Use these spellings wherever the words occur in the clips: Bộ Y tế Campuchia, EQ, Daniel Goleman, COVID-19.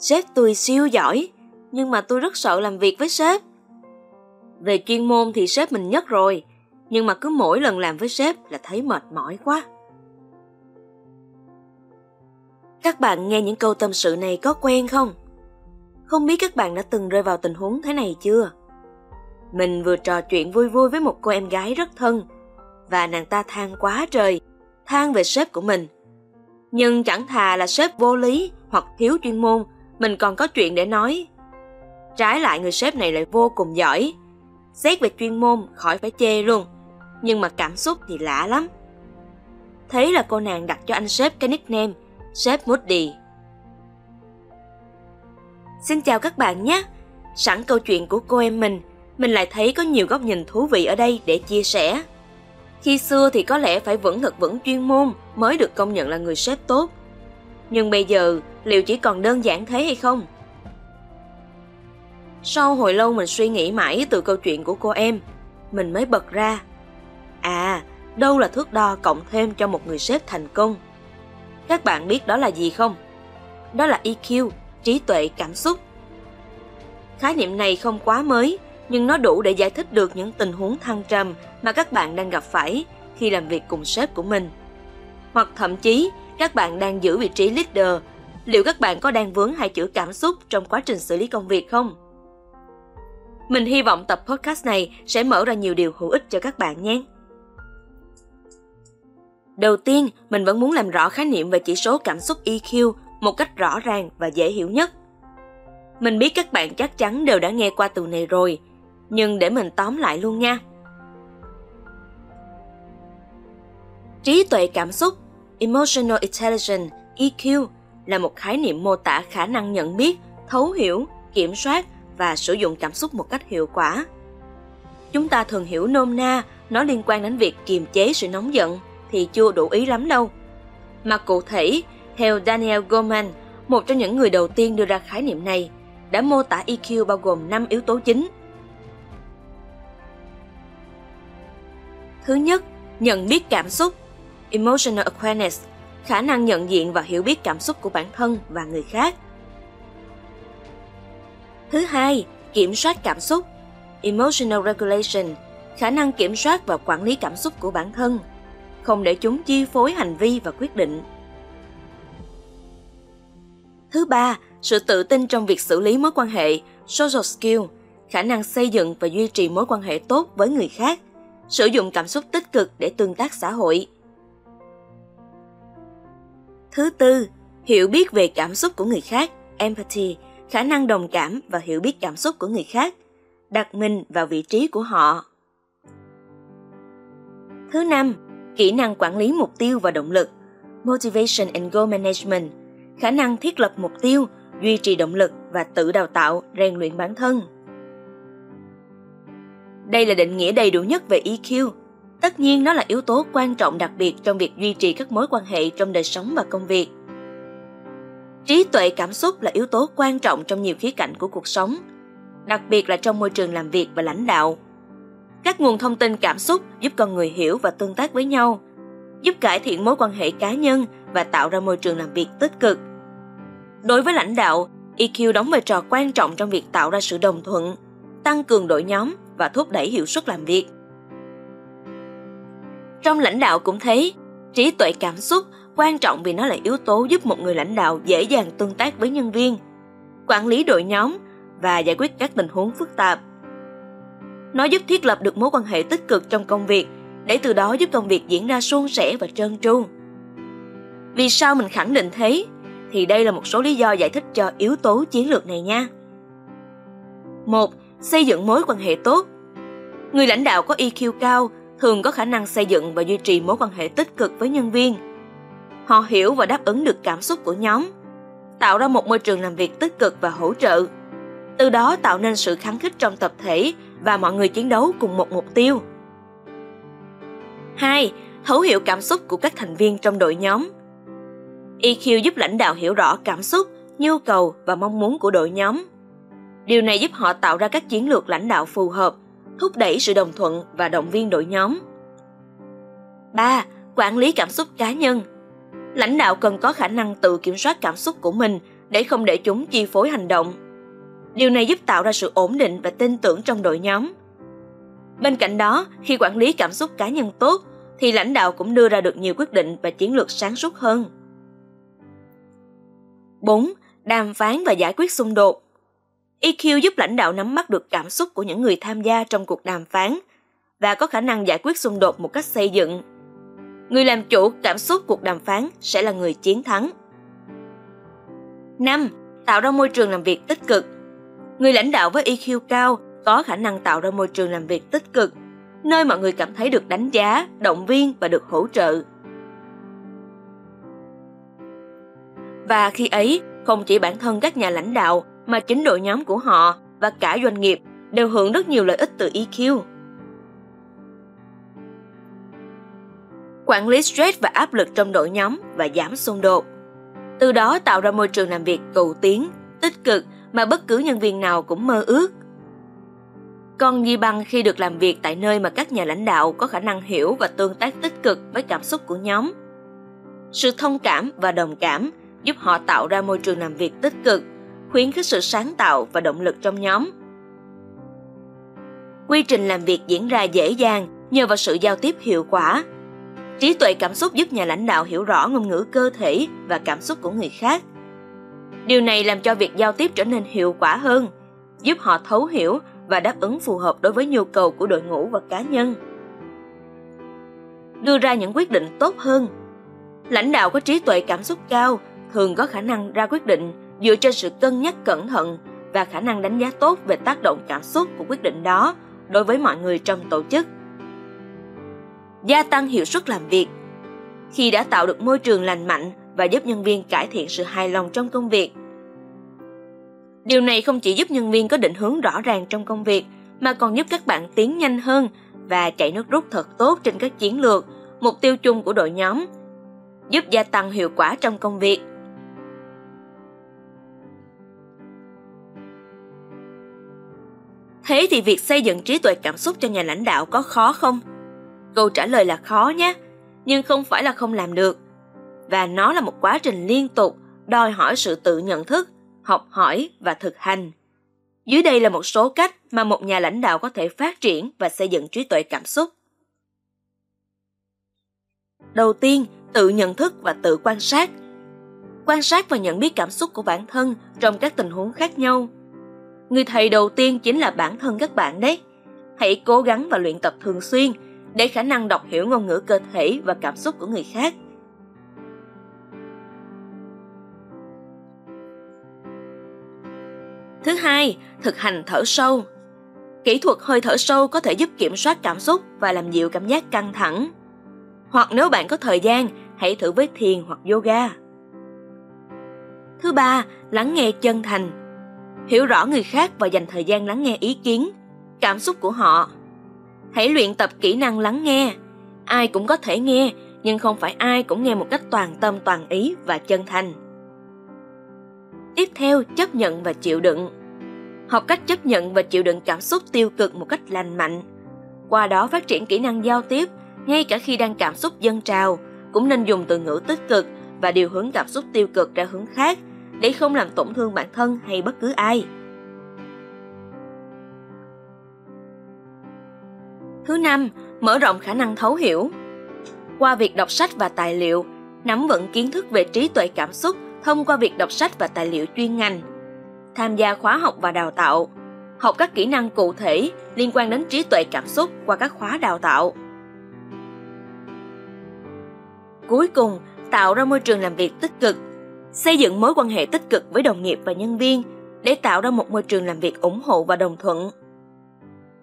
Sếp tôi siêu giỏi, nhưng mà tôi rất sợ làm việc với sếp. Về chuyên môn thì sếp mình nhất rồi, nhưng mà cứ mỗi lần làm với sếp là thấy mệt mỏi quá. Các bạn nghe những câu tâm sự này có quen không? Không biết các bạn đã từng rơi vào tình huống thế này chưa? Mình vừa trò chuyện vui vui với một cô em gái rất thân, và nàng ta than quá trời, than về sếp của mình. Nhưng chẳng thà là sếp vô lý hoặc thiếu chuyên môn, mình còn có chuyện để nói. Trái lại người sếp này lại vô cùng giỏi. Xét về chuyên môn khỏi phải chê luôn, nhưng mà cảm xúc thì lạ lắm. Thế là cô nàng đặt cho anh sếp cái nickname Sếp Moody. Xin chào các bạn nhé. Sẵn câu chuyện của cô em mình lại thấy có nhiều góc nhìn thú vị ở đây để chia sẻ. Khi xưa thì có lẽ phải thật vững chuyên môn mới được công nhận là người sếp tốt. Nhưng bây giờ liệu chỉ còn đơn giản thế hay không? Sau hồi lâu mình suy nghĩ mãi từ câu chuyện của cô em, mình mới bật ra. À, đâu là thước đo cộng thêm cho một người sếp thành công? Các bạn biết đó là gì không? Đó là EQ, trí tuệ cảm xúc. Khái niệm này không quá mới, nhưng nó đủ để giải thích được những tình huống thăng trầm mà các bạn đang gặp phải khi làm việc cùng sếp của mình. Hoặc thậm chí, các bạn đang giữ vị trí leader, liệu các bạn có đang vướng hai chữ cảm xúc trong quá trình xử lý công việc không? Mình hy vọng tập podcast này sẽ mở ra nhiều điều hữu ích cho các bạn nhé. Đầu tiên, mình vẫn muốn làm rõ khái niệm về chỉ số cảm xúc EQ một cách rõ ràng và dễ hiểu nhất. Mình biết các bạn chắc chắn đều đã nghe qua từ này rồi, nhưng để mình tóm lại luôn nha. Trí tuệ cảm xúc, Emotional Intelligence, EQ, là một khái niệm mô tả khả năng nhận biết, thấu hiểu, kiểm soát và sử dụng cảm xúc một cách hiệu quả. Chúng ta thường hiểu nôm na nó liên quan đến việc kiềm chế sự nóng giận thì chưa đủ ý lắm đâu. Mà cụ thể, theo Daniel Goleman, một trong những người đầu tiên đưa ra khái niệm này, đã mô tả EQ bao gồm 5 yếu tố chính. Thứ nhất, nhận biết cảm xúc, Emotional Awareness, khả năng nhận diện và hiểu biết cảm xúc của bản thân và người khác. Thứ hai, kiểm soát cảm xúc, Emotional Regulation, khả năng kiểm soát và quản lý cảm xúc của bản thân, không để chúng chi phối hành vi và quyết định. Thứ ba, sự tự tin trong việc xử lý mối quan hệ, Social Skill, khả năng xây dựng và duy trì mối quan hệ tốt với người khác, sử dụng cảm xúc tích cực để tương tác xã hội. Thứ tư, hiểu biết về cảm xúc của người khác, Empathy, khả năng đồng cảm và hiểu biết cảm xúc của người khác, đặt mình vào vị trí của họ. Thứ năm, kỹ năng quản lý mục tiêu và động lực, Motivation and Goal Management, khả năng thiết lập mục tiêu, duy trì động lực và tự đào tạo, rèn luyện bản thân. Đây là định nghĩa đầy đủ nhất về EQ. Tất nhiên nó là yếu tố quan trọng đặc biệt trong việc duy trì các mối quan hệ trong đời sống và công việc. Trí tuệ cảm xúc là yếu tố quan trọng trong nhiều khía cạnh của cuộc sống, đặc biệt là trong môi trường làm việc và lãnh đạo. Các nguồn thông tin cảm xúc giúp con người hiểu và tương tác với nhau, giúp cải thiện mối quan hệ cá nhân và tạo ra môi trường làm việc tích cực. Đối với lãnh đạo, EQ đóng vai trò quan trọng trong việc tạo ra sự đồng thuận, tăng cường đội nhóm và thúc đẩy hiệu suất làm việc. Trong lãnh đạo cũng thế, trí tuệ cảm xúc quan trọng vì nó là yếu tố giúp một người lãnh đạo dễ dàng tương tác với nhân viên, quản lý đội nhóm và giải quyết các tình huống phức tạp. Nó giúp thiết lập được mối quan hệ tích cực trong công việc, để từ đó giúp công việc diễn ra suôn sẻ và trơn tru. Vì sao mình khẳng định thế? Thì đây là một số lý do giải thích cho yếu tố chiến lược này nha. 1. Xây dựng mối quan hệ tốt. Người lãnh đạo có EQ cao thường có khả năng xây dựng và duy trì mối quan hệ tích cực với nhân viên. Họ hiểu và đáp ứng được cảm xúc của nhóm, tạo ra một môi trường làm việc tích cực và hỗ trợ. Từ đó tạo nên sự kháng khích trong tập thể và mọi người chiến đấu cùng một mục tiêu. 2. Thấu hiểu cảm xúc của các thành viên trong đội nhóm. EQ giúp lãnh đạo hiểu rõ cảm xúc, nhu cầu và mong muốn của đội nhóm. Điều này giúp họ tạo ra các chiến lược lãnh đạo phù hợp, thúc đẩy sự đồng thuận và động viên đội nhóm. 3. Quản lý cảm xúc cá nhân. Lãnh đạo cần có khả năng tự kiểm soát cảm xúc của mình để không để chúng chi phối hành động. Điều này giúp tạo ra sự ổn định và tin tưởng trong đội nhóm. Bên cạnh đó, khi quản lý cảm xúc cá nhân tốt, thì lãnh đạo cũng đưa ra được nhiều quyết định và chiến lược sáng suốt hơn. 4. Đàm phán và giải quyết xung đột. EQ giúp lãnh đạo nắm bắt được cảm xúc của những người tham gia trong cuộc đàm phán và có khả năng giải quyết xung đột một cách xây dựng. Người làm chủ cảm xúc cuộc đàm phán sẽ là người chiến thắng. 5. Tạo ra môi trường làm việc tích cực. Người lãnh đạo với EQ cao có khả năng tạo ra môi trường làm việc tích cực, nơi mọi người cảm thấy được đánh giá, động viên và được hỗ trợ. Và khi ấy, không chỉ bản thân các nhà lãnh đạo mà chính đội nhóm của họ và cả doanh nghiệp đều hưởng rất nhiều lợi ích từ EQ. Quản lý stress và áp lực trong đội nhóm và giảm xung đột. Từ đó tạo ra môi trường làm việc cầu tiến, tích cực mà bất cứ nhân viên nào cũng mơ ước. Còn gì bằng khi được làm việc tại nơi mà các nhà lãnh đạo có khả năng hiểu và tương tác tích cực với cảm xúc của nhóm. Sự thông cảm và đồng cảm giúp họ tạo ra môi trường làm việc tích cực, khuyến khích sự sáng tạo và động lực trong nhóm. Quy trình làm việc diễn ra dễ dàng nhờ vào sự giao tiếp hiệu quả. Trí tuệ cảm xúc giúp nhà lãnh đạo hiểu rõ ngôn ngữ cơ thể và cảm xúc của người khác. Điều này làm cho việc giao tiếp trở nên hiệu quả hơn, giúp họ thấu hiểu và đáp ứng phù hợp đối với nhu cầu của đội ngũ và cá nhân. Đưa ra những quyết định tốt hơn. Lãnh đạo có trí tuệ cảm xúc cao thường có khả năng ra quyết định dựa trên sự cân nhắc cẩn thận và khả năng đánh giá tốt về tác động cảm xúc của quyết định đó đối với mọi người trong tổ chức. Gia tăng hiệu suất làm việc. Khi đã tạo được môi trường lành mạnh và giúp nhân viên cải thiện sự hài lòng trong công việc. Điều này không chỉ giúp nhân viên có định hướng rõ ràng trong công việc mà còn giúp các bạn tiến nhanh hơn và chạy nước rút thật tốt trên các chiến lược, mục tiêu chung của đội nhóm, giúp gia tăng hiệu quả trong công việc. Thế thì việc xây dựng trí tuệ cảm xúc cho nhà lãnh đạo có khó không? Câu trả lời là khó nhé, nhưng không phải là không làm được. Và nó là một quá trình liên tục, đòi hỏi sự tự nhận thức, học hỏi và thực hành. Dưới đây là một số cách mà một nhà lãnh đạo có thể phát triển và xây dựng trí tuệ cảm xúc. Đầu tiên, tự nhận thức và tự quan sát. Quan sát và nhận biết cảm xúc của bản thân trong các tình huống khác nhau. Người thầy đầu tiên chính là bản thân các bạn đấy. Hãy cố gắng và luyện tập thường xuyên để khả năng đọc hiểu ngôn ngữ cơ thể và cảm xúc của người khác. Thứ hai, thực hành thở sâu. Kỹ thuật hơi thở sâu có thể giúp kiểm soát cảm xúc và làm dịu cảm giác căng thẳng. Hoặc nếu bạn có thời gian, hãy thử với thiền hoặc yoga. Thứ ba, lắng nghe chân thành. Hiểu rõ người khác và dành thời gian lắng nghe ý kiến, cảm xúc của họ. Hãy luyện tập kỹ năng lắng nghe. Ai cũng có thể nghe, nhưng không phải ai cũng nghe một cách toàn tâm toàn ý và chân thành. Tiếp theo, chấp nhận và chịu đựng. Học cách chấp nhận và chịu đựng cảm xúc tiêu cực một cách lành mạnh. Qua đó phát triển kỹ năng giao tiếp, ngay cả khi đang cảm xúc dâng trào, cũng nên dùng từ ngữ tích cực và điều hướng cảm xúc tiêu cực ra hướng khác để không làm tổn thương bản thân hay bất cứ ai. Thứ năm, mở rộng khả năng thấu hiểu. Qua việc đọc sách và tài liệu, nắm vững kiến thức về trí tuệ cảm xúc thông qua việc đọc sách và tài liệu chuyên ngành, tham gia khóa học và đào tạo, học các kỹ năng cụ thể liên quan đến trí tuệ cảm xúc qua các khóa đào tạo. Cuối cùng, tạo ra môi trường làm việc tích cực, xây dựng mối quan hệ tích cực với đồng nghiệp và nhân viên để tạo ra một môi trường làm việc ủng hộ và đồng thuận.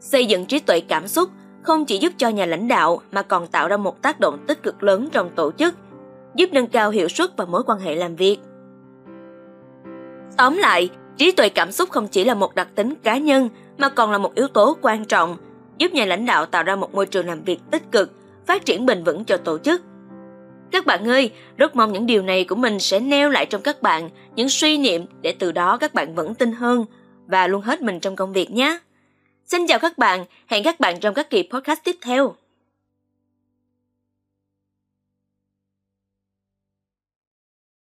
Xây dựng trí tuệ cảm xúc không chỉ giúp cho nhà lãnh đạo mà còn tạo ra một tác động tích cực lớn trong tổ chức, giúp nâng cao hiệu suất và mối quan hệ làm việc. Tóm lại, trí tuệ cảm xúc không chỉ là một đặc tính cá nhân mà còn là một yếu tố quan trọng, giúp nhà lãnh đạo tạo ra một môi trường làm việc tích cực, phát triển bền vững cho tổ chức. Các bạn ơi, rất mong những điều này của mình sẽ neo lại trong các bạn những suy niệm để từ đó các bạn vững tin hơn và luôn hết mình trong công việc nhé. Xin chào các bạn, hẹn các bạn trong các kỳ podcast tiếp theo.